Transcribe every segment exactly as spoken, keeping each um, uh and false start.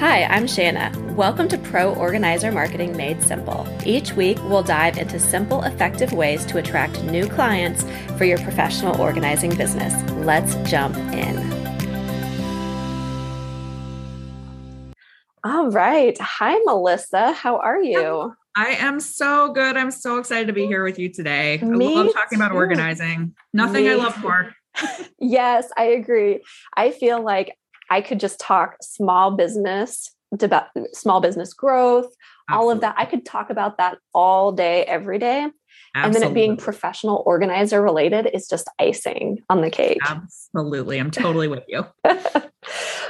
Hi, I'm Shanna. Welcome to Pro Organizer Marketing Made Simple. Each week, we'll dive into simple, effective ways to attract new clients for your professional organizing business. Let's jump in. All right. Hi, Melissa. How are you? I am so good. I'm so excited to be here with you today. Me I love talking too. about organizing. Nothing Me I love more. Yes, I agree. I feel like I could just talk small business, about small business growth, Absolutely. all of that. I could talk about that all day, every day. Absolutely. And then it being professional organizer related is just icing on the cake. Absolutely. I'm totally with you.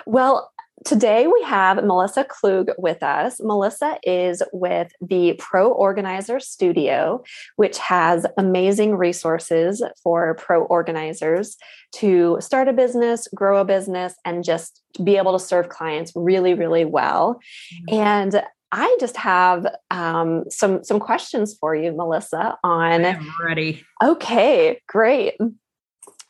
Well, today we have Melissa Klug with us. Melissa is with the Pro Organizer Studio, which has amazing resources for pro organizers to start a business, grow a business, and just be able to serve clients really, really well. And I just have um, some, some questions for you, Melissa, on... I'm ready. Okay, great.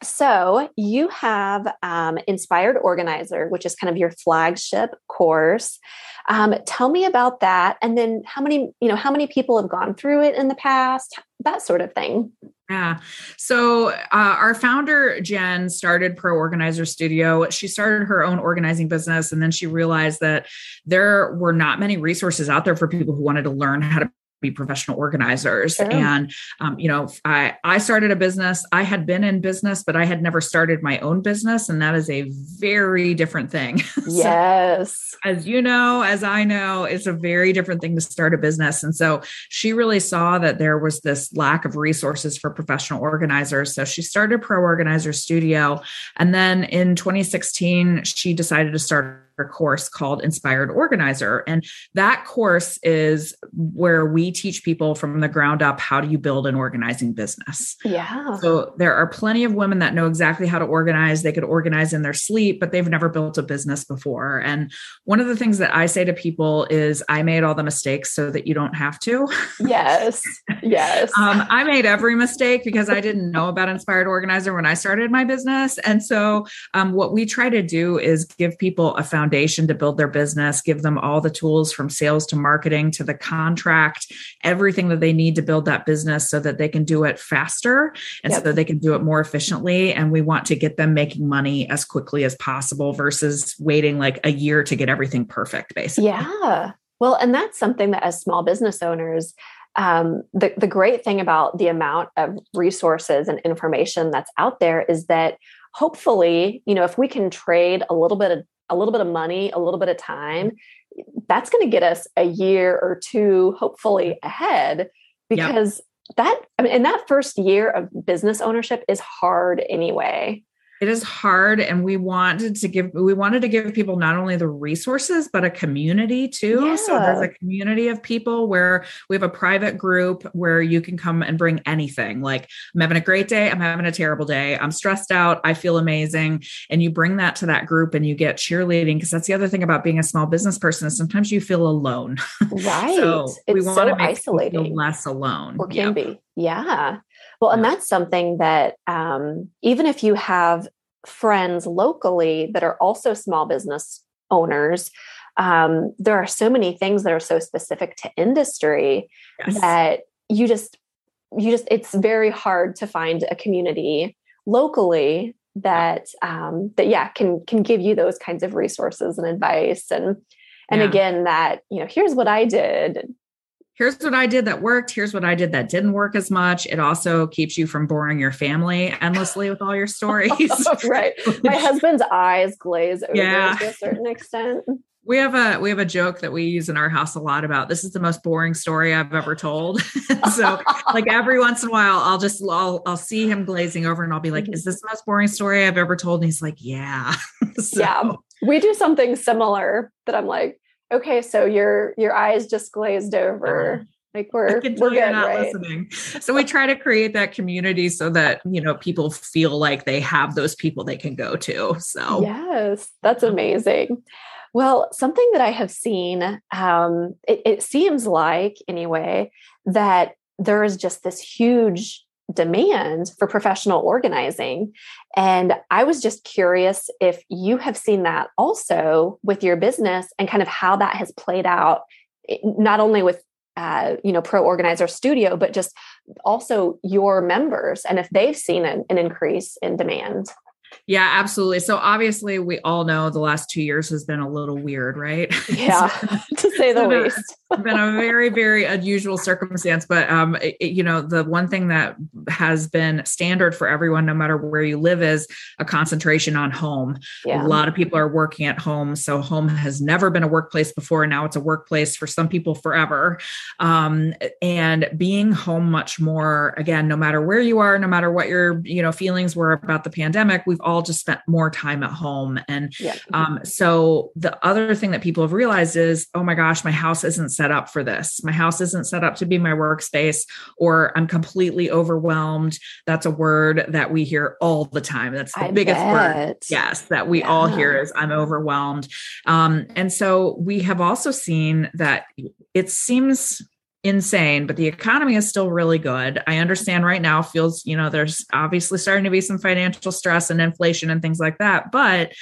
So you have um, Inspired Organizer, which is kind of your flagship course. Um, tell me about that, and then how many you know how many people have gone through it in the past, that sort of thing. Yeah. So uh, our founder, Jen, started Pro Organizer Studio. She started her own organizing business, and then she realized that there were not many resources out there for people who wanted to learn how to be professional organizers. Sure. And, um, you know, I, I started a business. I had been in business, but I had never started my own business. And that is a very different thing. Yes. So, as you know, as I know, it's a very different thing to start a business. And so she really saw that there was this lack of resources for professional organizers. So she started Pro Organizer Studio. And then in twenty sixteen, she decided to start a course called Inspired Organizer. And that course is where we teach people from the ground up, how do you build an organizing business? Yeah. So there are plenty of women that know exactly how to organize. They could organize in their sleep, but they've never built a business before. And one of the things that I say to people is I made all the mistakes so that you don't have to. Yes. Yes. um, I made every mistake because I didn't know about Inspired Organizer when I started my business. And so um, what we try to do is give people a foundation to build their business, give them all the tools from sales to marketing to the contract, everything that they need to build that business so that they can do it faster and yep. so that they can do it more efficiently. And we want to get them making money as quickly as possible versus waiting like a year to get everything perfect, basically. Yeah. Well, and that's something that as small business owners, um, the, the great thing about the amount of resources and information that's out there is that hopefully, you know, if we can trade a little bit of a little bit of money, a little bit of time, that's going to get us a year or two, hopefully ahead, because yep. that, I mean, and that first year of business ownership is hard anyway. It is hard. And we wanted to give, we wanted to give people not only the resources, but a community too. Yeah. So there's a community of people where we have a private group where you can come and bring anything. Like I'm having a great day. I'm having a terrible day. I'm stressed out. I feel amazing. And you bring that to that group and you get cheerleading. Cause that's the other thing about being a small business person is sometimes you feel alone. Right. So it's we want so to make isolating. Feel less alone. Or can yep. be. Yeah. Well, and that's something that um, even if you have friends locally that are also small business owners, um, there are so many things that are so specific to industry yes. that you just, you just, it's very hard to find a community locally that, um, that yeah, can, can give you those kinds of resources and advice. And, and yeah. again, that, you know, here's what I did. Here's what I did that worked. Here's what I did that didn't work as much. It also keeps you from boring your family endlessly with all your stories. Right. My husband's eyes glaze over yeah. to a certain extent. We have a, we have a joke that we use in our house a lot about, this is the most boring story I've ever told. So like every once in a while, I'll just, I'll, I'll see him glazing over and I'll be like, is this the most boring story I've ever told? And he's like, yeah. So. Yeah. We do something similar that I'm like, okay, so your your eyes just glazed over. Like we're I can tell we're you're good, not right? listening. So we try to create that community so that you know people feel like they have those people they can go to. So yes, that's amazing. Well, something that I have seen, um, it, it seems like anyway that there is just this huge demand for professional organizing. And I was just curious if you have seen that also with your business and kind of how that has played out, not only with, uh, you know, Pro Organizer Studio, but just also your members and if they've seen an, an increase in demand. Yeah, absolutely. So obviously we all know the last two years has been a little weird, right? Yeah, to say the least. It's been a very, very unusual circumstance. But, um, it, you know, the one thing that has been standard for everyone, no matter where you live, is a concentration on home. Yeah. A lot of people are working at home. So home has never been a workplace before. And now it's a workplace for some people forever. Um, and being home much more, again, no matter where you are, no matter what your, you know, feelings were about the pandemic, we've all just spent more time at home. And yeah. um, so the other thing that people have realized is, oh my gosh, my house isn't set up for this. My house isn't set up to be my workspace, or I'm completely overwhelmed. That's a word that we hear all the time. That's the I biggest bet. word. Yes. That we yeah. all hear is I'm overwhelmed. Um, and so we have also seen that it seems insane, but the economy is still really good. I understand right now feels, you know, there's obviously starting to be some financial stress and inflation and things like that, but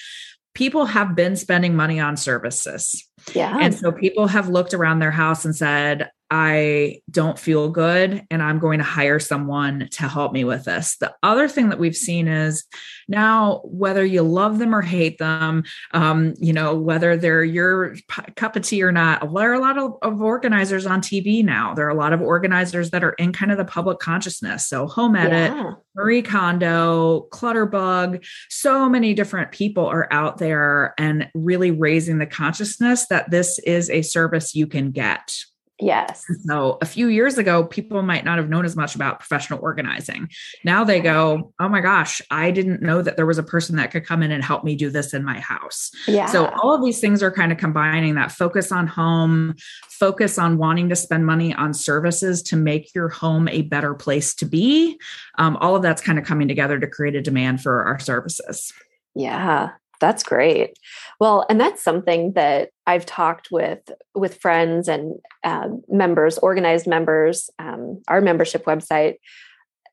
people have been spending money on services. Yeah. And so people have looked around their house and said, I don't feel good and I'm going to hire someone to help me with this. The other thing that we've seen is now, whether you love them or hate them, um, you know, whether they're your p- cup of tea or not, there are a lot of, of organizers on T V now. There are a lot of organizers that are in kind of the public consciousness. So Home Edit, yeah. Marie Kondo, Clutterbug, so many different people are out there and really raising the consciousness that this is a service you can get. Yes. So a few years ago, people might not have known as much about professional organizing. Now they go, oh my gosh, I didn't know that there was a person that could come in and help me do this in my house. Yeah. So all of these things are kind of combining that focus on home, focus on wanting to spend money on services to make your home a better place to be. Um, all of that's kind of coming together to create a demand for our services. Yeah. That's great. Well, and that's something that I've talked with with friends and uh, members, organized members, um, our membership website,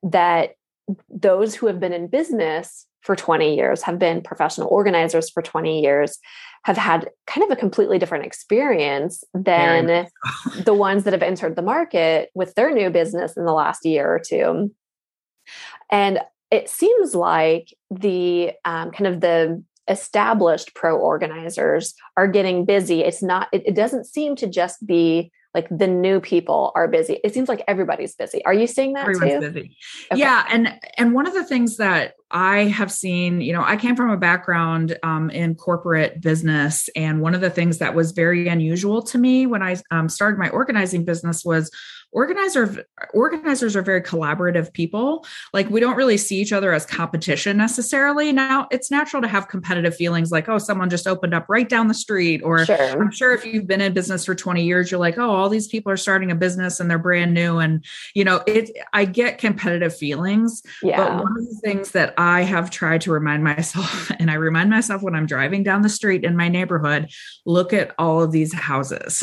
that those who have been in business for twenty years, have been professional organizers for twenty years, have had kind of a completely different experience than the ones that have entered the market with their new business in the last year or two. And it seems like the um, kind of the established pro organizers are getting busy. It's not, it, it doesn't seem to just be like the new people are busy. It seems like everybody's busy. Are you seeing that Everyone's too? Busy. Okay. Yeah. And, and one of the things that I have seen, you know, I came from a background um, in corporate business. And one of the things that was very unusual to me when I um, started my organizing business was Organizer, organizers are very collaborative people. Like, we don't really see each other as competition necessarily. Now, it's natural to have competitive feelings like, oh, someone just opened up right down the street. Or sure. I'm sure if you've been in business for twenty years, you're like, oh, all these people are starting a business and they're brand new. And, you know, it. I get competitive feelings. Yeah. But one of the things that I have tried to remind myself, and I remind myself when I'm driving down the street in my neighborhood, look at all of these houses,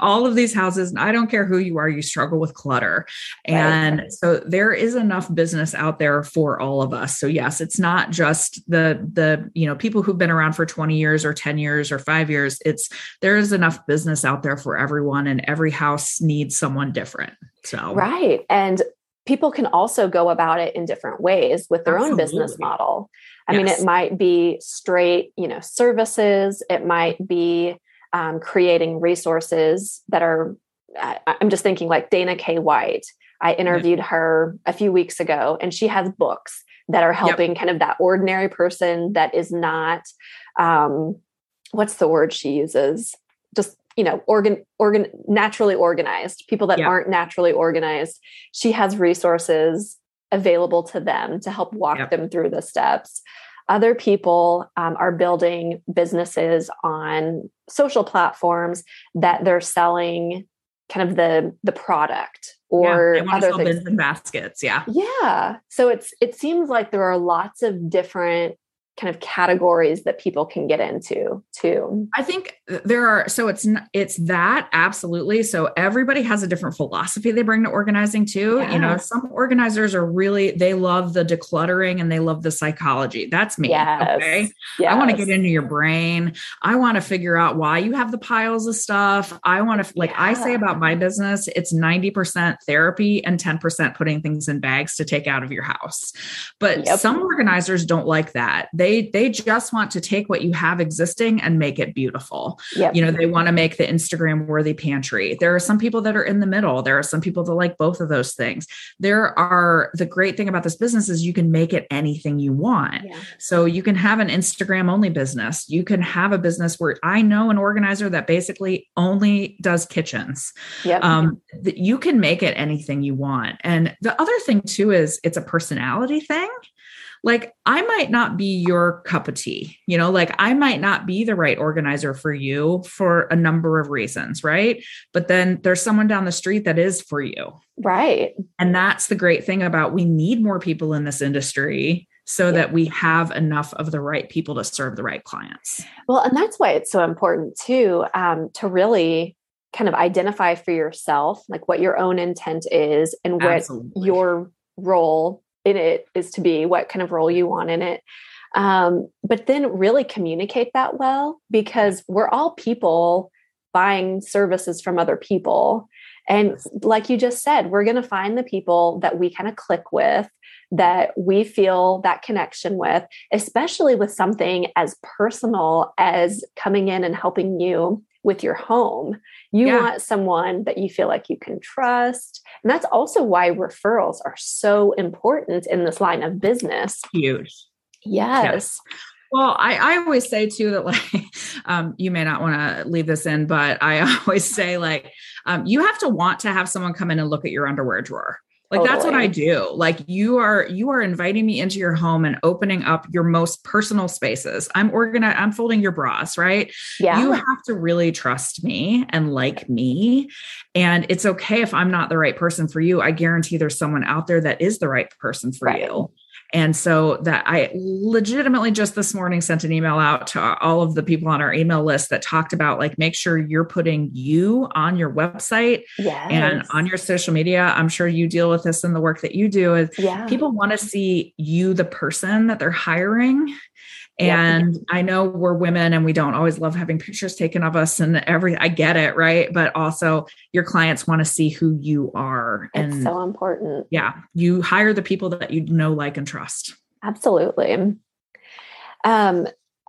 all of these houses. And I don't care who you are, you struggle with clutter. And right. So there is enough business out there for all of us. So yes, it's not just the, the, you know, people who've been around for twenty years or ten years or five years. It's, there is enough business out there for everyone, and every house needs someone different. So, right. And people can also go about it in different ways with their Absolutely. Own business model. I yes. mean, it might be straight, you know, services. It might be um, creating resources that are, I'm just thinking like Dana K. White. I interviewed yeah. her a few weeks ago, and she has books that are helping yep. kind of that ordinary person that is not, um, what's the word she uses? Just, you know, organ, organ, naturally organized, people that yep. aren't naturally organized. She has resources available to them to help walk yep. them through the steps. Other people um, are building businesses on social platforms that they're selling kind of the, the product or yeah, other things. Bins and baskets. Yeah. Yeah. So it's, it seems like there are lots of different kind of categories that people can get into too? I think there are, so it's, it's that absolutely. So everybody has a different philosophy they bring to organizing too. Yeah. You know, some organizers are really, they love the decluttering and they love the psychology. That's me. Yes. Okay. Yes. I want to get into your brain. I want to figure out why you have the piles of stuff. I want to, like yeah. I say about my business, it's ninety percent therapy and ten percent putting things in bags to take out of your house. But yep. some organizers don't like that. They They, they just want to take what you have existing and make it beautiful. Yep. You know, they want to make the Instagram worthy pantry. There are some people that are in the middle. There are some people that like both of those things. There are, the great thing about this business is you can make it anything you want. Yeah. So you can have an Instagram only business. You can have a business where, I know an organizer that basically only does kitchens. Yep. Um, that you can make it anything you want. And the other thing too, is it's a personality thing. Like, I might not be your cup of tea, you know, like I might not be the right organizer for you for a number of reasons. Right. But then there's someone down the street that is for you. Right. And that's the great thing about, we need more people in this industry so yeah. that we have enough of the right people to serve the right clients. Well, and that's why it's so important too, um, to really kind of identify for yourself, like what your own intent is and what Absolutely. Your role in it is to be, what kind of role you want in it. Um, but then really communicate that well, because we're all people buying services from other people. And like you just said, we're going to find the people that we kind of click with, that we feel that connection with, especially with something as personal as coming in and helping you with your home. You yeah. want someone that you feel like you can trust. And that's also why referrals are so important in this line of business. Huge. Yes. yes. Well, I, I always say too that, like, um, you may not want to leave this in, but I always say, like, um, you have to want to have someone come in and look at your underwear drawer. Like, totally. That's what I do. Like, you are, you are inviting me into your home and opening up your most personal spaces. I'm organized. I'm folding your bras, right? Yeah. You have to really trust me and like me. And it's okay if I'm not the right person for you. I guarantee there's someone out there that is the right person for right. you. And so that, I legitimately just this morning sent an email out to all of the people on our email list that talked about, like, make sure you're putting you on your website yes. and on your social media. I'm sure you deal with this in the work that you do, is yeah. people want to see you, the person that they're hiring. And yeah. I know we're women and we don't always love having pictures taken of us and every, I get it. Right. But also your clients want to see who you are. It's and so important. Yeah. You hire the people that you know, like, and trust. Absolutely. Um,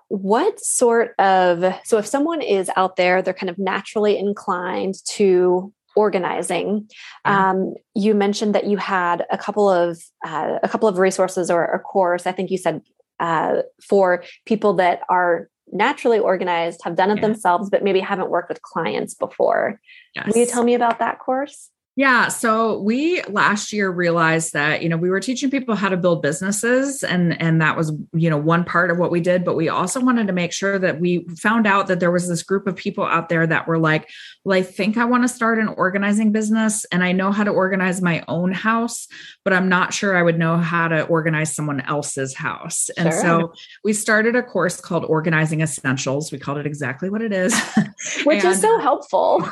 what sort of, so if someone is out there, they're kind of naturally inclined to organizing. Um, you mentioned that you had a couple of, uh, a couple of resources or a course. I think you said Uh, for people that are naturally organized, have done it yeah. themselves, but maybe haven't worked with clients before. Yes. Will you tell me about that course? Yeah. So we last year realized that, you know, we were teaching people how to build businesses, and, and that was, you know, one part of what we did, but we also wanted to make sure that we found out that there was this group of people out there that were like, well, I think I want to start an organizing business and I know how to organize my own house, but I'm not sure I would know how to organize someone else's house. Sure. And so we started a course called Organizing Essentials. We called it exactly what it is. Which is so helpful.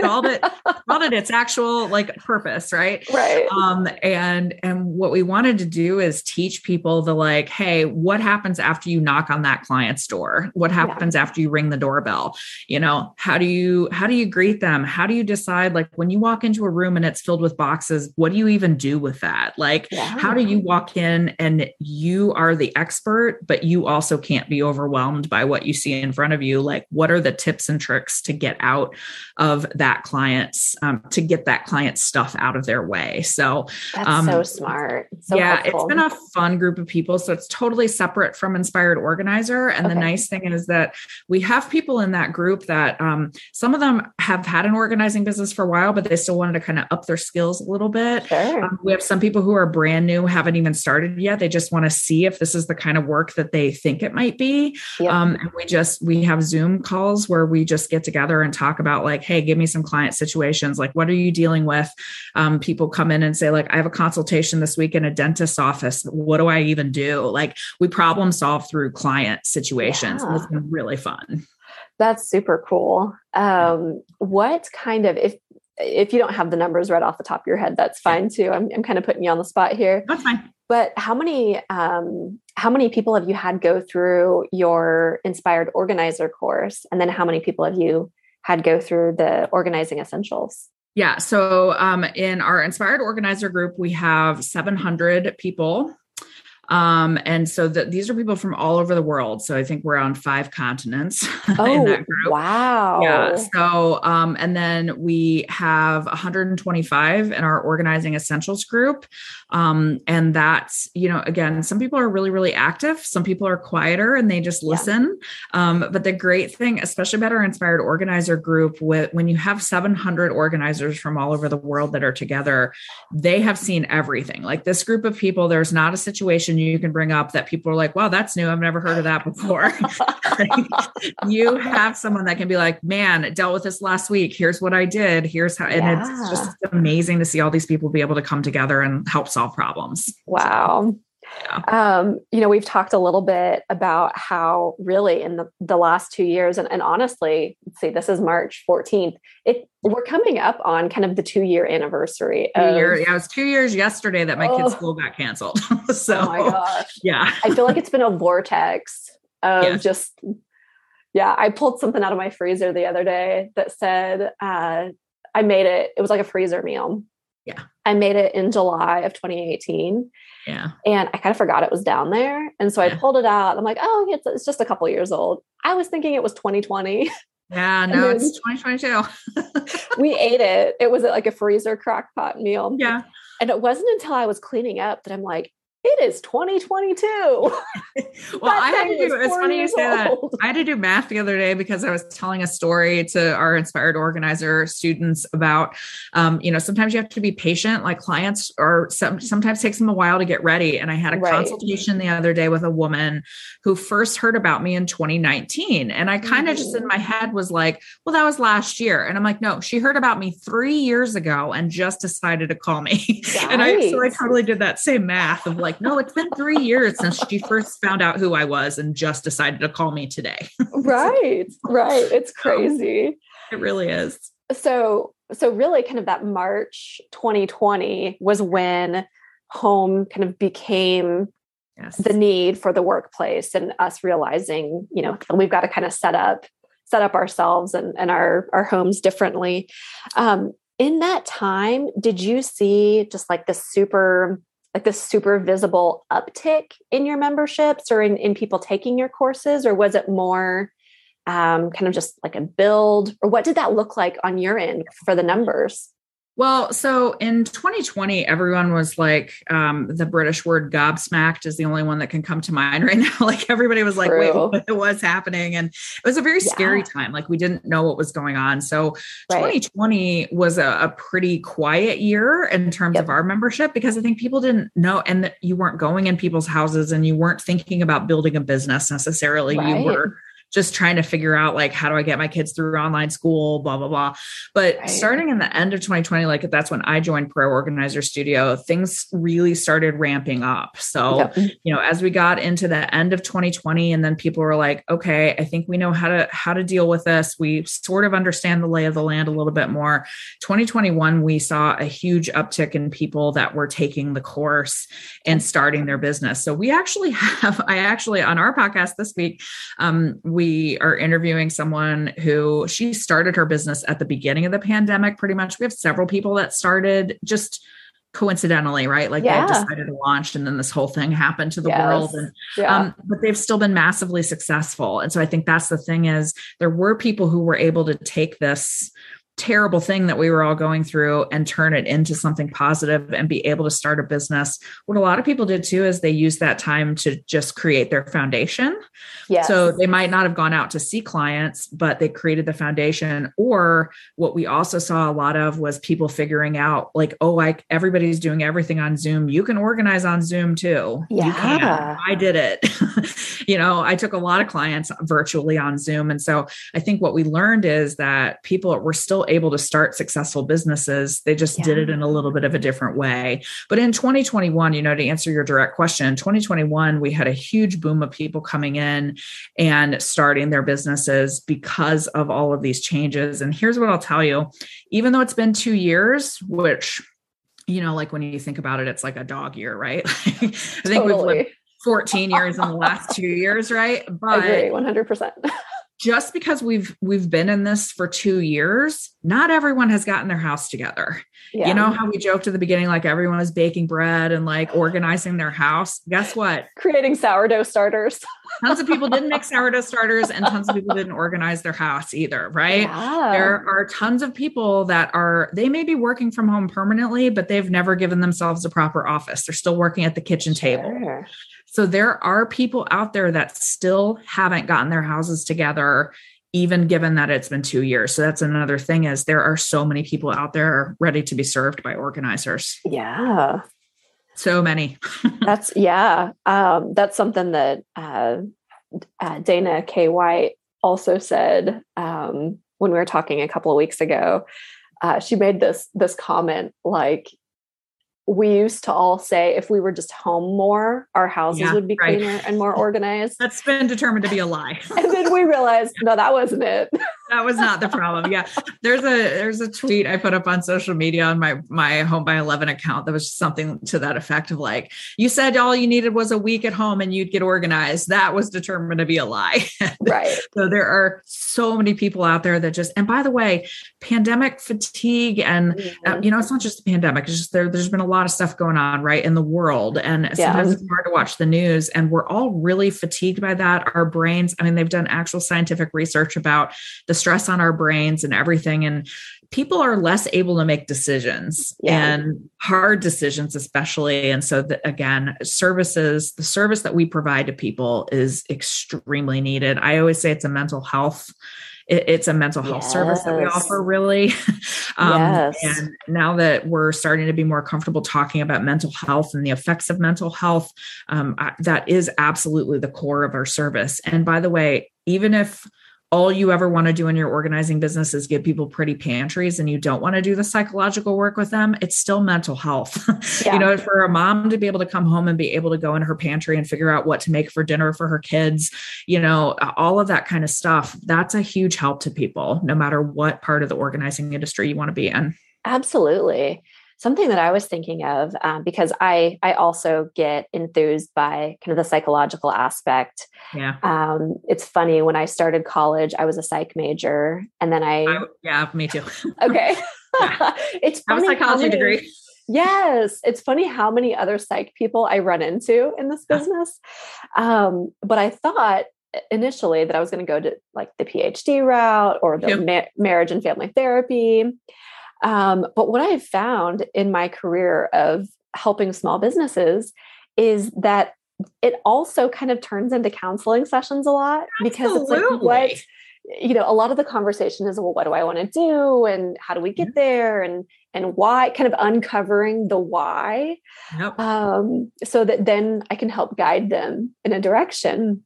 called it, called it its actual, like, purpose. Right. Right. Um, and, and what we wanted to do is teach people the, like, hey, what happens after you knock on that client's door? What happens yeah. after you ring the doorbell? You know, how do you, how do you greet them? How do you decide, like, when you walk into a room and it's filled with boxes, what do you even do with that? Like, yeah. how do you walk in and you are the expert, but you also can't be overwhelmed by what you see in front of you? Like, what are the tips and tricks to get out of that client's, um, to get that client stuff out of their way. So that's um, so smart. So yeah, helpful. It's been a fun group of people. So it's totally separate from Inspired Organizer. And okay. the nice thing is that we have people in that group that um, some of them have had an organizing business for a while, but they still wanted to kind of up their skills a little bit. Sure. Um, we have some people who are brand new, haven't even started yet. They just want to see if this is the kind of work that they think it might be. Yep. Um, and we just, we have Zoom calls where we just just get together and talk about like, hey, give me some client situations. Like, what are you dealing with? Um, people come in and say like, I have a consultation this week in a dentist's office. What do I even do? Like, we problem solve through client situations. Yeah. It's been really fun. That's super cool. Um, what kind of, if, if you don't have the numbers right off the top of your head, that's fine too. I'm, I'm kind of putting you on the spot here. That's fine. But how many, um, how many people have you had go through your Inspired Organizer course? And then how many people have you had go through the Organizing Essentials? Yeah. So, um, in our Inspired Organizer group, we have seven hundred people. Um, and so the, these are people from all over the world. So I think we're on five continents oh, in that group. Wow. Yeah. So, um, and then we have one hundred twenty-five in our Organizing Essentials group. Um, and that's, you know, again, some people are really, really active. Some people are quieter and they just listen. Yeah. Um, but the great thing, especially about our Inspired Organizer group, with, when you have seven hundred organizers from all over the world that are together, they have seen everything. Like this group of people, there's not a situation you can bring up that people are like, wow, that's new. I've never heard of that before. You have someone that can be like, man, dealt with this last week. Here's what I did. Here's how, and yeah. it's just amazing to see all these people be able to come together and help solve problems. Wow. So, yeah. Um, you know, we've talked a little bit about how really in the, the last two years, and, and honestly, let's see, this is March fourteenth. It, we're coming up on kind of the two year anniversary. Of, two year, yeah, it was two years yesterday that my oh, kids' school got canceled. So, oh my gosh. Yeah. I feel like it's been a vortex of yes. just, yeah, I pulled something out of my freezer the other day that said, uh, I made it, it was like a freezer meal. Yeah. I made it in July of twenty eighteen. Yeah. And I kind of forgot it was down there. And so I yeah. pulled it out. I'm like, oh, it's, it's just a couple years old. I was thinking it was twenty twenty. Yeah, no, it's twenty twenty-two. We ate it. It was like a freezer crock pot meal. Yeah. And it wasn't until I was cleaning up that I'm like, it is twenty twenty-two. Well, I had to do, it's funny you say that. I had to do math the other day because I was telling a story to our Inspired Organizer students about, um, you know, sometimes you have to be patient. Like clients are some, sometimes takes them a while to get ready. And I had a right. consultation the other day with a woman who first heard about me in twenty nineteen. And I kind of mm-hmm. just in my head was like, well, that was last year. And I'm like, no, she heard about me three years ago and just decided to call me. Nice. And I, so I totally did that same math of like, like, no, it's been three years since she first found out who I was and just decided to call me today. Right. Right. It's crazy. So, it really is. So, so really kind of that March, twenty twenty was when home kind of became yes. the need for the workplace and us realizing, you know, we've got to kind of set up, set up ourselves and, and our, our homes differently. Um, in that time, did you see just like the super like the super visible uptick in your memberships or in, in people taking your courses? Or was it more um, kind of just like a build? Or what did that look like on your end for the numbers? Well, so in twenty twenty, everyone was like, um, the British word gobsmacked is the only one that can come to mind right now. Like everybody was like, True. wait, what was happening? And it was a very yeah. scary time. Like we didn't know what was going on. So right. twenty twenty was a, a pretty quiet year in terms yep. of our membership, because I think people didn't know, and that you weren't going in people's houses and you weren't thinking about building a business necessarily. Right. You were just trying to figure out like, how do I get my kids through online school, blah, blah, blah. But right. starting in the end of twenty twenty, like that's when I joined Pro Organizer Studio, things really started ramping up. So, yep. you know, as we got into the end of twenty twenty and then people were like, okay, I think we know how to, how to deal with this. We sort of understand the lay of the land a little bit more. twenty twenty-one, we saw a huge uptick in people that were taking the course and starting their business. So we actually have, I actually on our podcast this week, um, we We are interviewing someone who she started her business at the beginning of the pandemic, pretty much. We have several people that started just coincidentally, right? Like yeah. they decided to launch and then this whole thing happened to the yes. world. And, yeah. um, but they've still been massively successful. And so I think that's the thing is there were people who were able to take this terrible thing that we were all going through and turn it into something positive and be able to start a business. What a lot of people did too, is they used that time to just create their foundation. Yes. So they might not have gone out to see clients, but they created the foundation. Or what we also saw a lot of was people figuring out like, oh, like everybody's doing everything on Zoom. You can organize on Zoom too. Yeah. You can. I did it. You know, I took a lot of clients virtually on Zoom. And so I think what we learned is that people were still able to start successful businesses. They just yeah. did it in a little bit of a different way. But in twenty twenty-one, you know, to answer your direct question, in twenty twenty-one, we had a huge boom of people coming in and starting their businesses because of all of these changes. And here's what I'll tell you, even though it's been two years, which, you know, like when you think about it, it's like a dog year, right? I think totally. We've lived fourteen years in the last two years, right? But I agree, one hundred percent. Just because we've we've been in this for two years, not everyone has gotten their house together. Yeah. You know how we joked at the beginning, like everyone was baking bread and like organizing their house. Guess what? Creating sourdough starters. Tons of people didn't make sourdough starters and tons of people didn't organize their house either, right? Yeah. There are tons of people that are, they may be working from home permanently, but they've never given themselves a proper office. They're still working at the kitchen sure. table. So there are people out there that still haven't gotten their houses together, even given that it's been two years. So that's another thing, is there are so many people out there ready to be served by organizers. Yeah. So many. That's, yeah. Um, that's something that uh, uh, Dana K. White also said um, when we were talking a couple of weeks ago. Uh, she made this this comment, like, we used to all say if we were just home more, our houses yeah, would be cleaner right. and more organized. That's been determined to be a lie. And then we realized, no, that wasn't it. That was not the problem. Yeah. There's a, there's a tweet I put up on social media on my, my Home by eleven account. That was just something to that effect of like, you said all you needed was a week at home and you'd get organized. That was determined to be a lie. Right. So there are so many people out there that just, and by the way, pandemic fatigue and, mm-hmm. uh, you know, it's not just the pandemic. It's just there, there's been a lot of stuff going on right in the world. And yeah. sometimes it's hard to watch the news and we're all really fatigued by that. Our brains, I mean, they've done actual scientific research about the stress on our brains and everything. And people are less able to make decisions yeah. and hard decisions, especially. And so the, again, services, the service that we provide to people is extremely needed. I always say it's a mental health It's a mental health yes. service that we offer, really. um, yes. And now that we're starting to be more comfortable talking about mental health and the effects of mental health, um, I, that is absolutely the core of our service. And by the way, even if all you ever want to do in your organizing business is give people pretty pantries and you don't want to do the psychological work with them, it's still mental health. Yeah. You know, for a mom to be able to come home and be able to go in her pantry and figure out what to make for dinner for her kids, you know, all of that kind of stuff, that's a huge help to people, no matter what part of the organizing industry you want to be in. Absolutely. Something that I was thinking of, um, because I, I also get enthused by kind of the psychological aspect. Yeah. Um, it's funny, when I started college, I was a psych major and then I, I yeah, me too. Okay. Yeah. It's funny. I have a psychology many, degree. Yes. It's funny how many other psych people I run into in this business. Um, but I thought initially that I was going to go to like the PhD route or the yep. ma- marriage and family therapy. Um, but what I've found in my career of helping small businesses is that it also kind of turns into counseling sessions a lot. Absolutely. Because it's like, what, you know, a lot of the conversation is, well, what do I want to do? And how do we get there? And, and why, kind of uncovering the why, yep. um, so that then I can help guide them in a direction.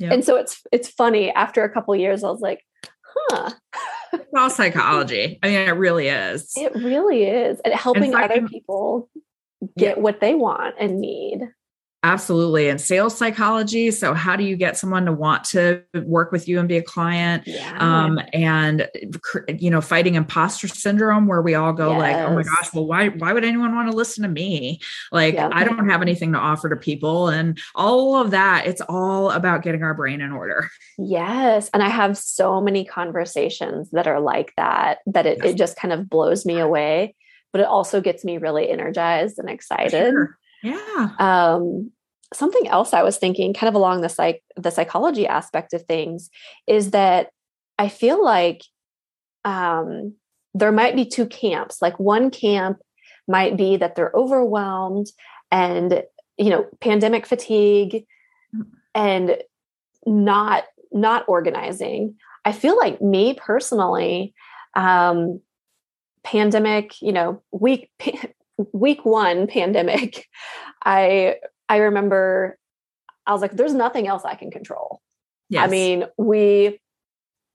Yep. And so it's, it's funny, after a couple of years, I was like, huh. It's all psychology. I mean, it really is. It really is. And helping psych- other people get yeah. what they want and need. Absolutely. And sales psychology. So how do you get someone to want to work with you and be a client? Yeah. Um, and, you know, fighting imposter syndrome, where we all go yes. like, oh my gosh, well, why, why would anyone want to listen to me? Like, yeah. I don't have anything to offer to people and all of that. It's all about getting our brain in order. Yes. And I have so many conversations that are like that, that it, yes. it just kind of blows me away, but it also gets me really energized and excited. Sure. Yeah. Um, something else I was thinking, kind of along the psych, the psychology aspect of things, is that I feel like um, there might be two camps. Like one camp might be that they're overwhelmed and, you know, pandemic fatigue and not, not organizing. I feel like me personally, um, pandemic, you know, week, pa- week one pandemic, I, I remember I was like, there's nothing else I can control. Yes. I mean, we,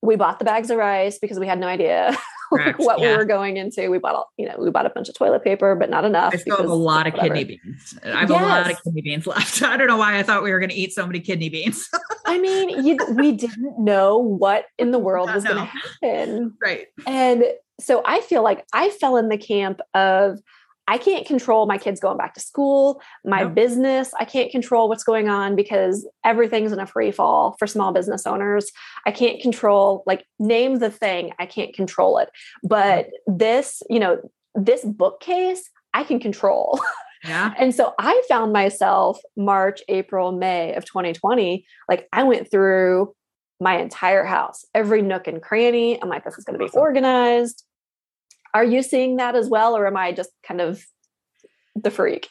we bought the bags of rice because we had no idea like what yeah. we were going into. We bought, all, you know, we bought a bunch of toilet paper, but not enough. I still have a lot of whatever. kidney beans. I have yes. a lot of kidney beans left. I don't know why I thought we were going to eat so many kidney beans. I mean, you, we didn't know what in the world was going to happen. Right. And so I feel like I fell in the camp of, I can't control my kids going back to school, my nope. business. I can't control what's going on because everything's in a free fall for small business owners. I can't control, like, name the thing. I can't control it. But this, you know, this bookcase, I can control. Yeah. And so I found myself March, April, May of twenty twenty. Like, I went through my entire house, every nook and cranny. I'm like, this is going to be organized. Are you seeing that as well? Or am I just kind of the freak?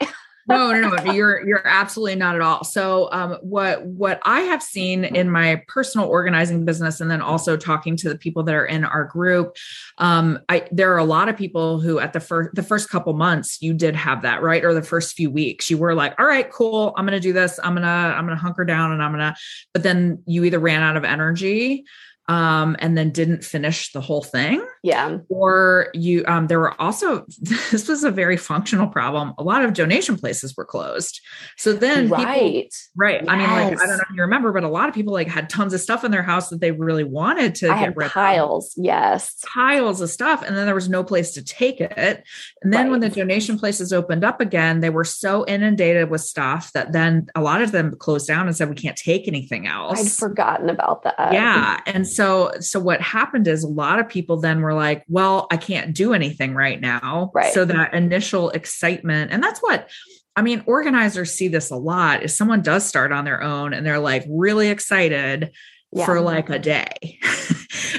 no, no, no, you're, you're absolutely not at all. So, um, what, what I have seen in my personal organizing business, and then also talking to the people that are in our group, um, I, there are a lot of people who at the first, the first couple months you did have that, right? Or the first few weeks you were like, all right, cool. I'm going to do this. I'm going to, I'm going to hunker down and I'm going to, but then you either ran out of energy, Um, and then didn't finish the whole thing. Yeah. Or you, um, there were also, this was a very functional problem. A lot of donation places were closed. So then, right. People, right. Yes. I mean, like, I don't know if you remember, but a lot of people like had tons of stuff in their house that they really wanted to I get rid of. Piles. Yes. Piles of stuff. And then there was no place to take it. And then right. when the donation places opened up again, they were so inundated with stuff that then a lot of them closed down and said, we can't take anything else. I'd forgotten about that. Yeah. And so So, so what happened is a lot of people then were like, well, I can't do anything right now. Right. So that initial excitement, and that's what, I mean, organizers see this a lot is someone does start on their own and they're like really excited yeah. for like a day.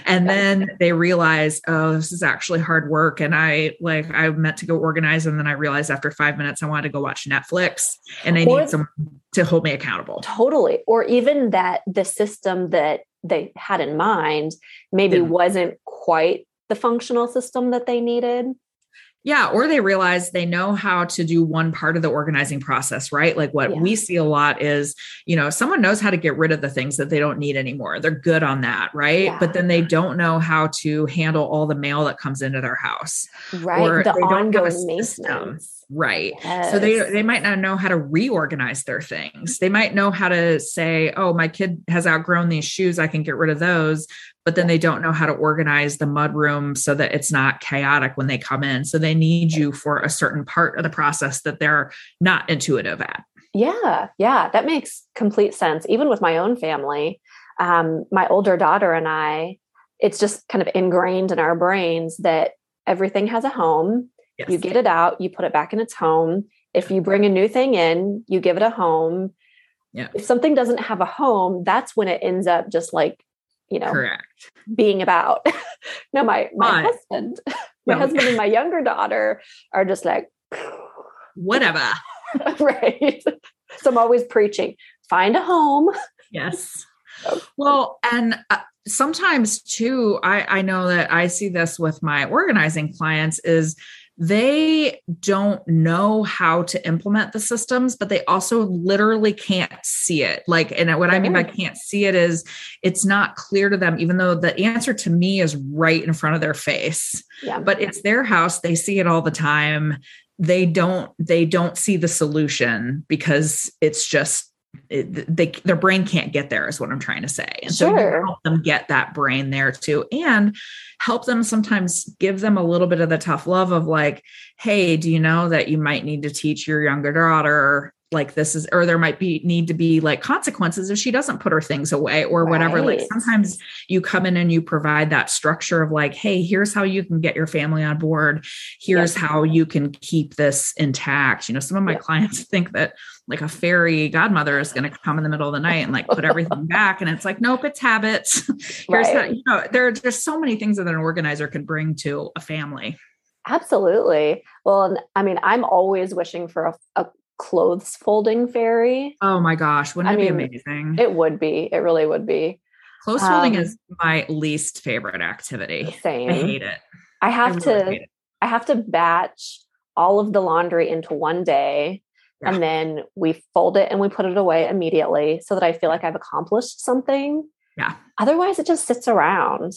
And then they realize, oh, this is actually hard work. And I like, I meant to go organize. And then I realized after five minutes, I wanted to go watch Netflix and I or, need someone to hold me accountable. Totally. Or even that the system that they had in mind maybe yeah. wasn't quite the functional system that they needed. Yeah. Or they realize they know how to do one part of the organizing process, right? Like what yeah. we see a lot is, you know, someone knows how to get rid of the things that they don't need anymore. They're good on that, right? Yeah. But then they don't know how to handle all the mail that comes into their house. Right. Or the ongoing maintenance. Right. Yes. So they, they might not know how to reorganize their things. They might know how to say, oh, my kid has outgrown these shoes. I can get rid of those. But then they don't know how to organize the mudroom so that it's not chaotic when they come in. So they need you for a certain part of the process that they're not intuitive at. Yeah. Yeah. That makes complete sense. Even with my own family, um, my older daughter and I, it's just kind of ingrained in our brains that everything has a home. Yes. You get it out, you put it back in its home. If you bring a new thing in, you give it a home. Yeah. If something doesn't have a home, that's when it ends up just like, you know, correct. Being about. No, my, my husband, my no. husband and my younger daughter are just like, whatever. Right. So I'm always preaching, find a home. Yes. Okay. Well, and uh, sometimes too, I, I know that I see this with my organizing clients is they don't know how to implement the systems, but they also literally can't see it. Like, and what I mean by can't see it is it's not clear to them, even though the answer to me is right in front of their face, yeah. but it's their house. They see it all the time. They don't, they don't see the solution because it's just, It, they, their brain can't get there is what I'm trying to say. And sure. so you help them get that brain there too, and help them sometimes give them a little bit of the tough love of like, hey, do you know that you might need to teach your younger daughter like this is, or there might be need to be like consequences if she doesn't put her things away or whatever. Right. Like sometimes you come in and you provide that structure of like, hey, here's how you can get your family on board. Here's yes. how you can keep this intact. You know, some of my yeah. clients think that like a fairy godmother is going to come in the middle of the night and like put everything back. And it's like, nope, it's habits. Here's right. how, you know, there are just so many things that an organizer can bring to a family. Absolutely. Well, I mean, I'm always wishing for a, a clothes folding fairy. Oh my gosh. Wouldn't I it mean, be amazing? It would be. It really would be. Clothes folding um, is my least favorite activity. Same. I hate it. I have I really to, I have to batch all of the laundry into one day. Yeah. And then we fold it and we put it away immediately so that I feel like I've accomplished something. Yeah. Otherwise it just sits around.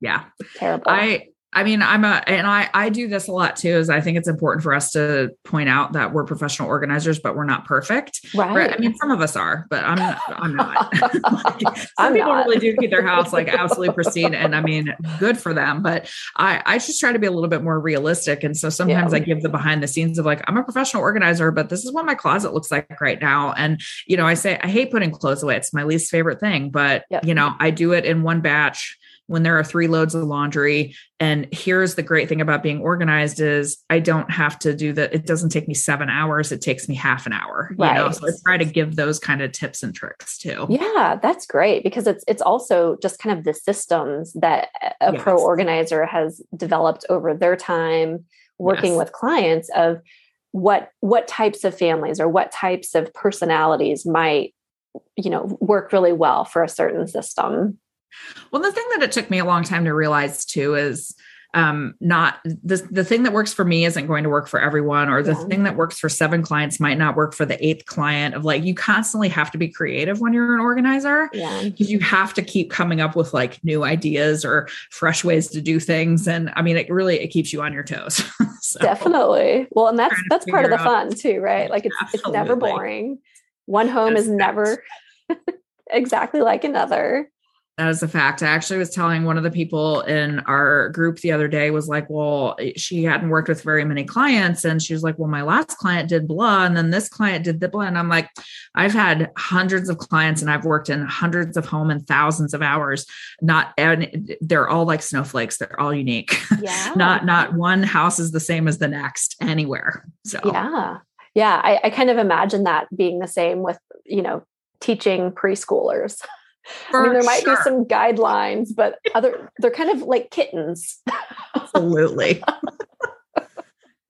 Yeah. It's terrible. I, I mean, I'm a, and I, I do this a lot too, is I think it's important for us to point out that we're professional organizers, but we're not perfect. Right. We're, I mean, some of us are, but I'm, I'm not. like, some I'm people not. really do keep their house like absolutely pristine. And I mean, good for them, but I, I just try to be a little bit more realistic. And so sometimes yeah. I give the behind the scenes of like, I'm a professional organizer, but this is what my closet looks like right now. And, you know, I say, I hate putting clothes away. It's my least favorite thing, but yep. you know, I do it in one batch when there are three loads of laundry. And here's the great thing about being organized is I don't have to do that. It doesn't take me seven hours. It takes me half an hour. Right. You know? So I try to give those kind of tips and tricks too. Yeah, that's great because it's, it's also just kind of the systems that a yes. pro organizer has developed over their time working yes. with clients of what, what types of families or what types of personalities might, you know, work really well for a certain system. Well, the thing that it took me a long time to realize too is um, not the, the thing that works for me isn't going to work for everyone, or the yeah. thing that works for seven clients might not work for the eighth client of like, you constantly have to be creative when you're an organizer because yeah. you have to keep coming up with like new ideas or fresh ways to do things. And I mean, it really, it keeps you on your toes. so, Definitely. Well, and that's, that's part of the fun too, right? Like it's, it's never boring. One home that's is never exactly like another. That is a fact. I actually was telling one of the people in our group the other day was like, well, she hadn't worked with very many clients. And she was like, well, my last client did blah. And then this client did the blah. And I'm like, I've had hundreds of clients and I've worked in hundreds of home and thousands of hours. Not, and they're all like snowflakes. They're all unique. Yeah. not, not one house is the same as the next anywhere. So yeah. Yeah. I, I kind of imagine that being the same with, you know, teaching preschoolers. I mean, there might sure. be some guidelines, but other they're kind of like kittens. Absolutely.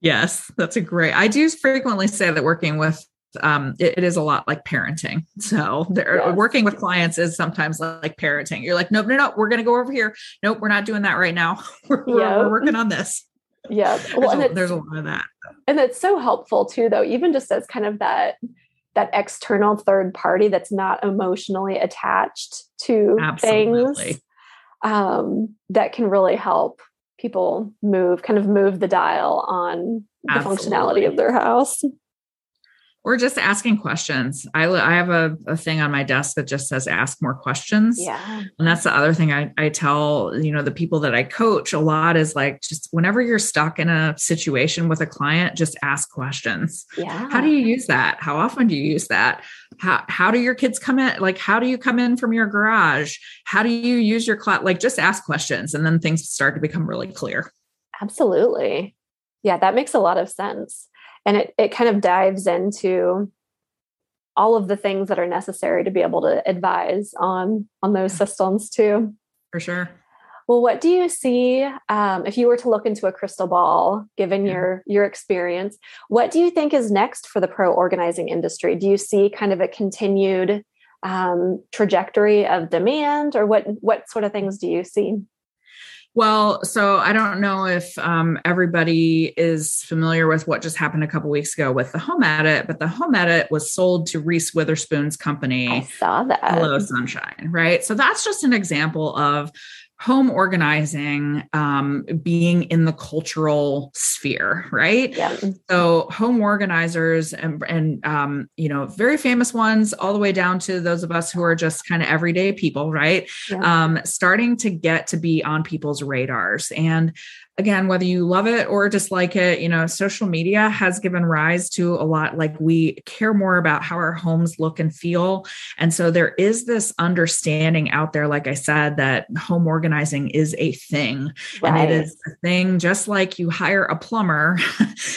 Yes, that's a great. I do frequently say that working with um, it, it is a lot like parenting. So yes. working with clients is sometimes like parenting. You're like, no, no, no, we're going to go over here. Nope, we're not doing that right now. we're, we're, yep. we're working on this. Yeah, well, there's, there's a lot of that, and it's so helpful too, though. Even just as kind of that. that external third party that's not emotionally attached to Absolutely. things um, that can really help people move, kind of move the dial on the Absolutely. functionality of their house. Or just asking questions. I, I have a, a thing on my desk that just says, ask more questions. Yeah. And that's the other thing I, I tell, you know, the people that I coach a lot is like, just whenever you're stuck in a situation with a client, just ask questions. Yeah. How do you use that? How often do you use that? How, how do your kids come in? Like, how do you come in from your garage? How do you use your cloud? Like just ask questions and then things start to become really clear. Absolutely. Yeah. That makes a lot of sense. And it, it kind of dives into all of the things that are necessary to be able to advise on, on those systems too. For sure. Well, what do you see, um, if you were to look into a crystal ball, given yeah. your, your experience, what do you think is next for the pro organizing industry? Do you see kind of a continued um, trajectory of demand, or what, what sort of things do you see? Well, so I don't know if um, everybody is familiar with what just happened a couple of weeks ago with the Home Edit, but the Home Edit was sold to Reese Witherspoon's company. I saw that. Hello Sunshine, right? So that's just an example of home organizing um, being in the cultural sphere, right? Yeah. So home organizers and, and um, you know, very famous ones all the way down to those of us who are just kind of everyday people, right? Yeah. Um, starting to get to be on people's radars. And again, whether you love it or dislike it, you know, social media has given rise to a lot. Like, we care more about how our homes look and feel. And so there is this understanding out there, like I said, that home organizing is a thing. Right. And it is a thing, just like you hire a plumber,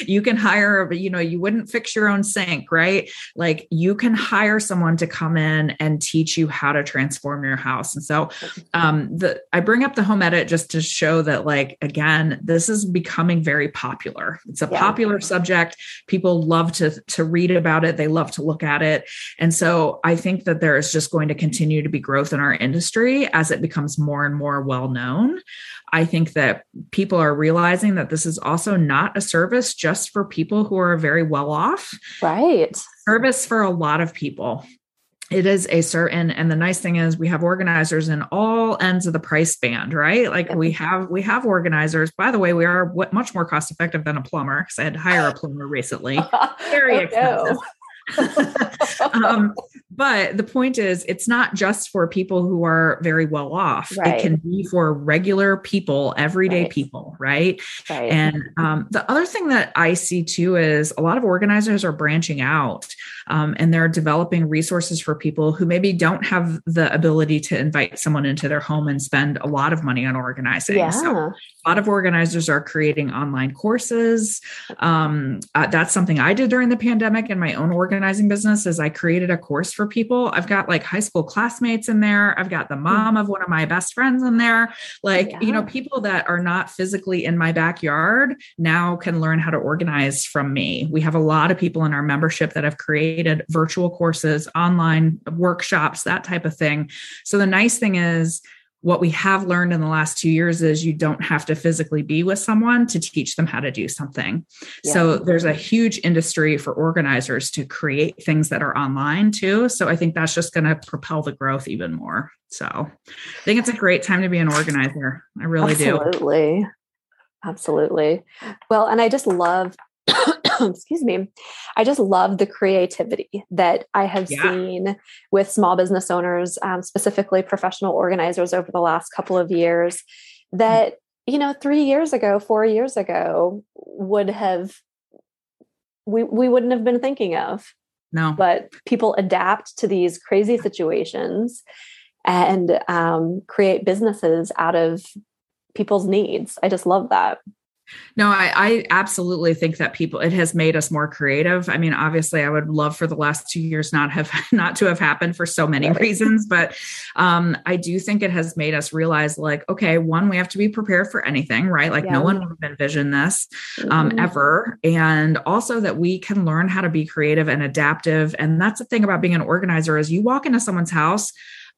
you can hire, you know, you wouldn't fix your own sink, right? Like, you can hire someone to come in and teach you how to transform your house. And so um, the, I bring up the Home Edit just to show that, like, again, this is becoming very popular. It's a yeah. popular subject. People love to, to read about it. They love to look at it. And so I think that there is just going to continue to be growth in our industry as it becomes more and more well-known. I think that people are realizing that this is also not a service just for people who are very well-off. Right. It's a service for a lot of people. It is a certain, and the nice thing is we have organizers in all ends of the price band, right? Like we have, we have organizers. By the way, we are much more cost-effective than a plumber, because I had to hire a plumber recently. Very expensive. um, but the point is, it's not just for people who are very well off. Right. It can be for regular people, everyday right. people, right? right. And um, the other thing that I see too is a lot of organizers are branching out um, and they're developing resources for people who maybe don't have the ability to invite someone into their home and spend a lot of money on organizing. Yeah. So a lot of organizers are creating online courses. Um, uh, that's something I did during the pandemic in my own organizing business. Is I created a course for people. I've got like high school classmates in there. I've got the mom of one of my best friends in there. Like, yeah. you know, people that are not physically in my backyard now can learn how to organize from me. We have a lot of people in our membership that have created virtual courses, online workshops, that type of thing. So the nice thing is, what we have learned in the last two years is you don't have to physically be with someone to teach them how to do something. Yeah. So there's a huge industry for organizers to create things that are online too. So I think that's just going to propel the growth even more. So I think it's a great time to be an organizer. I really Absolutely. do. Absolutely. Well, and I just love, excuse me. I just love the creativity that I have yeah. seen with small business owners, um, specifically professional organizers over the last couple of years that, you know, three years ago, four years ago would have, we, we wouldn't have been thinking of. No, but people adapt to these crazy situations and um, create businesses out of people's needs. I just love that. No, I, I absolutely think that people, it has made us more creative. I mean, obviously I would love for the last two years not have, not to have happened for so many right. reasons, but um, I do think it has made us realize, like, okay, one, we have to be prepared for anything, right? Like yeah. no one would have envisioned this um, mm-hmm. ever. And also that we can learn how to be creative and adaptive. And that's the thing about being an organizer is you walk into someone's house.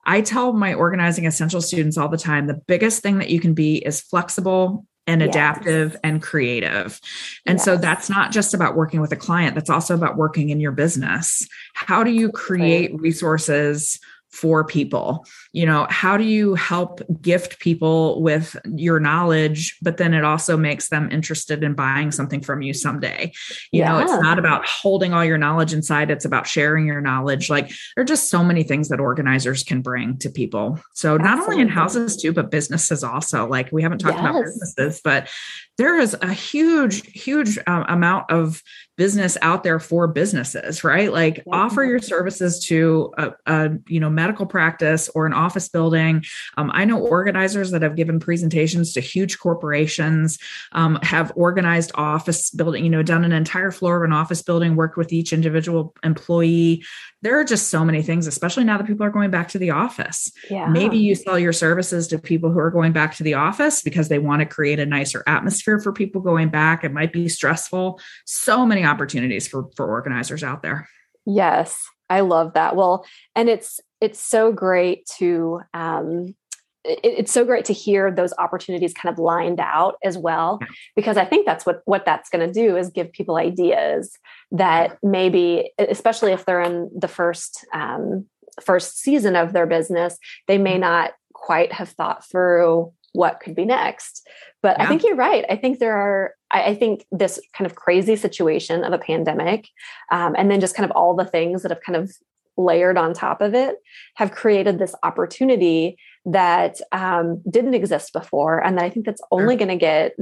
I tell my Organizing Essentials students all the time, the biggest thing that you can be is flexible and adaptive yes. and creative. And yes. so that's not just about working with a client. That's also about working in your business. How do you create resources for people? You know, how do you help gift people with your knowledge, but then it also makes them interested in buying something from you someday? You yeah. know, it's not about holding all your knowledge inside. It's about sharing your knowledge. Like, there are just so many things that organizers can bring to people. So not Absolutely. Only in houses too, but businesses also. Like, we haven't talked yes. about businesses, but there is a huge, huge um, amount of business out there for businesses, right? Like yeah. offer your services to a, a, you know, medical practice or an office building. Um, I know organizers that have given presentations to huge corporations, um, have organized office building, you know, done an entire floor of an office building, worked with each individual employee. There are just so many things, especially now that people are going back to the office. Yeah. Maybe you sell your services to people who are going back to the office because they want to create a nicer atmosphere for people going back. It might be stressful. So many opportunities for, for organizers out there. Yes. I love that. Well, and it's, it's so great to, um, it, it's so great to hear those opportunities kind of lined out as well, because I think that's what, what that's going to do is give people ideas that maybe, especially if they're in the first, um, first season of their business, they may not quite have thought through what could be next. But yeah. I think you're right. I think there are, I, I think this kind of crazy situation of a pandemic, um, and then just kind of all the things that have kind of layered on top of it have created this opportunity that um, didn't exist before. And that I think that's only sure. going to get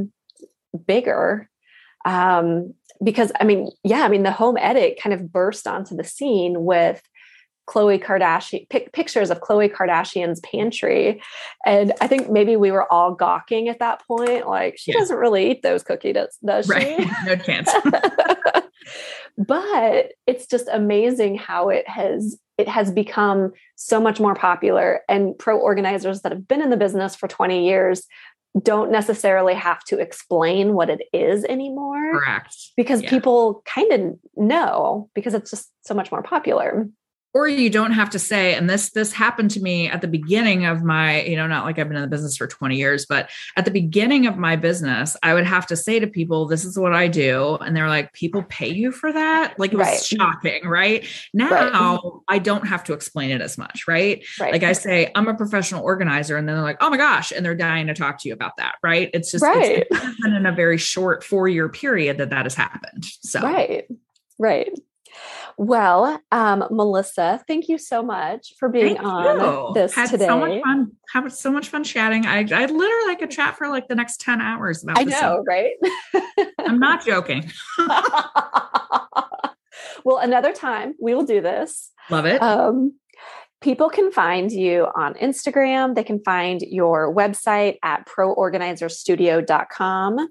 bigger. Um, because I mean, yeah, I mean, the home edit kind of burst onto the scene with Khloe Kardashian pic- pictures of Khloe Kardashian's pantry. And I think maybe we were all gawking at that point. Like, she yeah. doesn't really eat those cookies, does she? Right. No chance. But it's just amazing how it has, it has become so much more popular, and pro organizers that have been in the business for twenty years don't necessarily have to explain what it is anymore. Correct. Because yeah. people kind of know, because it's just so much more popular. Or you don't have to say, and this, this happened to me at the beginning of my, you know, not like I've been in the business for twenty years, but at the beginning of my business, I would have to say to people, this is what I do. And they're like, people pay you for that? Like, it was right. shocking, right? Now right. I don't have to explain it as much, right? right? Like I say, I'm a professional organizer, and then they're like, oh my gosh. And they're dying to talk to you about that, right? It's just right. it's happened in a very short four year period that that has happened. So Right, right. Well, um, Melissa, thank you so much for being thank on you. This Had today. So much fun, having so much fun chatting. I, I literally could chat for like the next ten hours. About I this know, right? I'm not joking. Well, another time we will do this. Love it. Um, People can find you on Instagram. They can find your website at pro organizer studio dot com. Yep.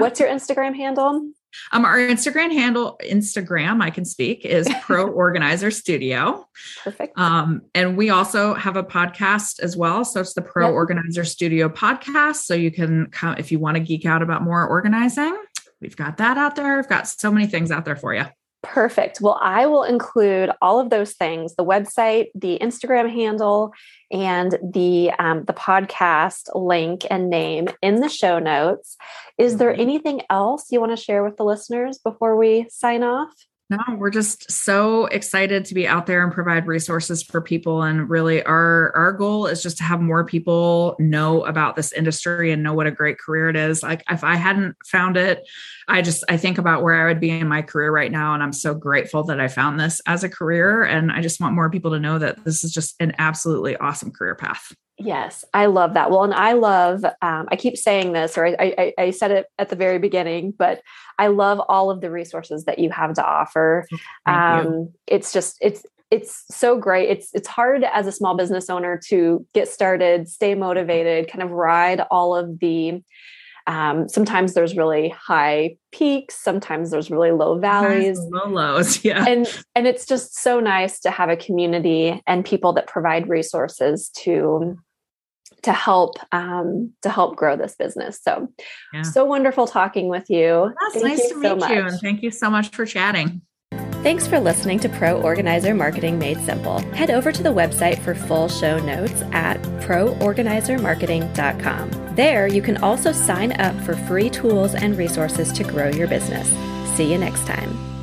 What's your Instagram handle? Um, our Instagram handle, Instagram, I can speak, is Pro Organizer Studio. Perfect. Um, and we also have a podcast as well. So it's the Pro yep. Organizer Studio podcast. So you can come if you want to geek out about more organizing. We've got that out there. We've got so many things out there for you. Perfect. Well, I will include all of those things, the website, the Instagram handle, and the, um, the podcast link and name in the show notes. Is there anything else you want to share with the listeners before we sign off? No, we're just so excited to be out there and provide resources for people. And really our, our goal is just to have more people know about this industry and know what a great career it is. Like, if I hadn't found it, I just, I think about where I would be in my career right now. And I'm so grateful that I found this as a career. And I just want more people to know that this is just an absolutely awesome career path. Yes. I love that. Well, and I love, um, I keep saying this, or I, I, I said it at the very beginning, but I love all of the resources that you have to offer. Um, it's just, it's, it's so great. It's, it's hard as a small business owner to get started, stay motivated, kind of ride all of the, um, sometimes there's really high peaks. Sometimes there's really low valleys, low lows. Yeah. And, and it's just so nice to have a community and people that provide resources to, to help, um, to help grow this business. So, yeah. so wonderful talking with you. That's nice to meet you. And thank you so much for chatting. Thanks for listening to Pro Organizer Marketing Made Simple. Head over to the website for full show notes at pro organizer marketing dot com. There, you can also sign up for free tools and resources to grow your business. See you next time.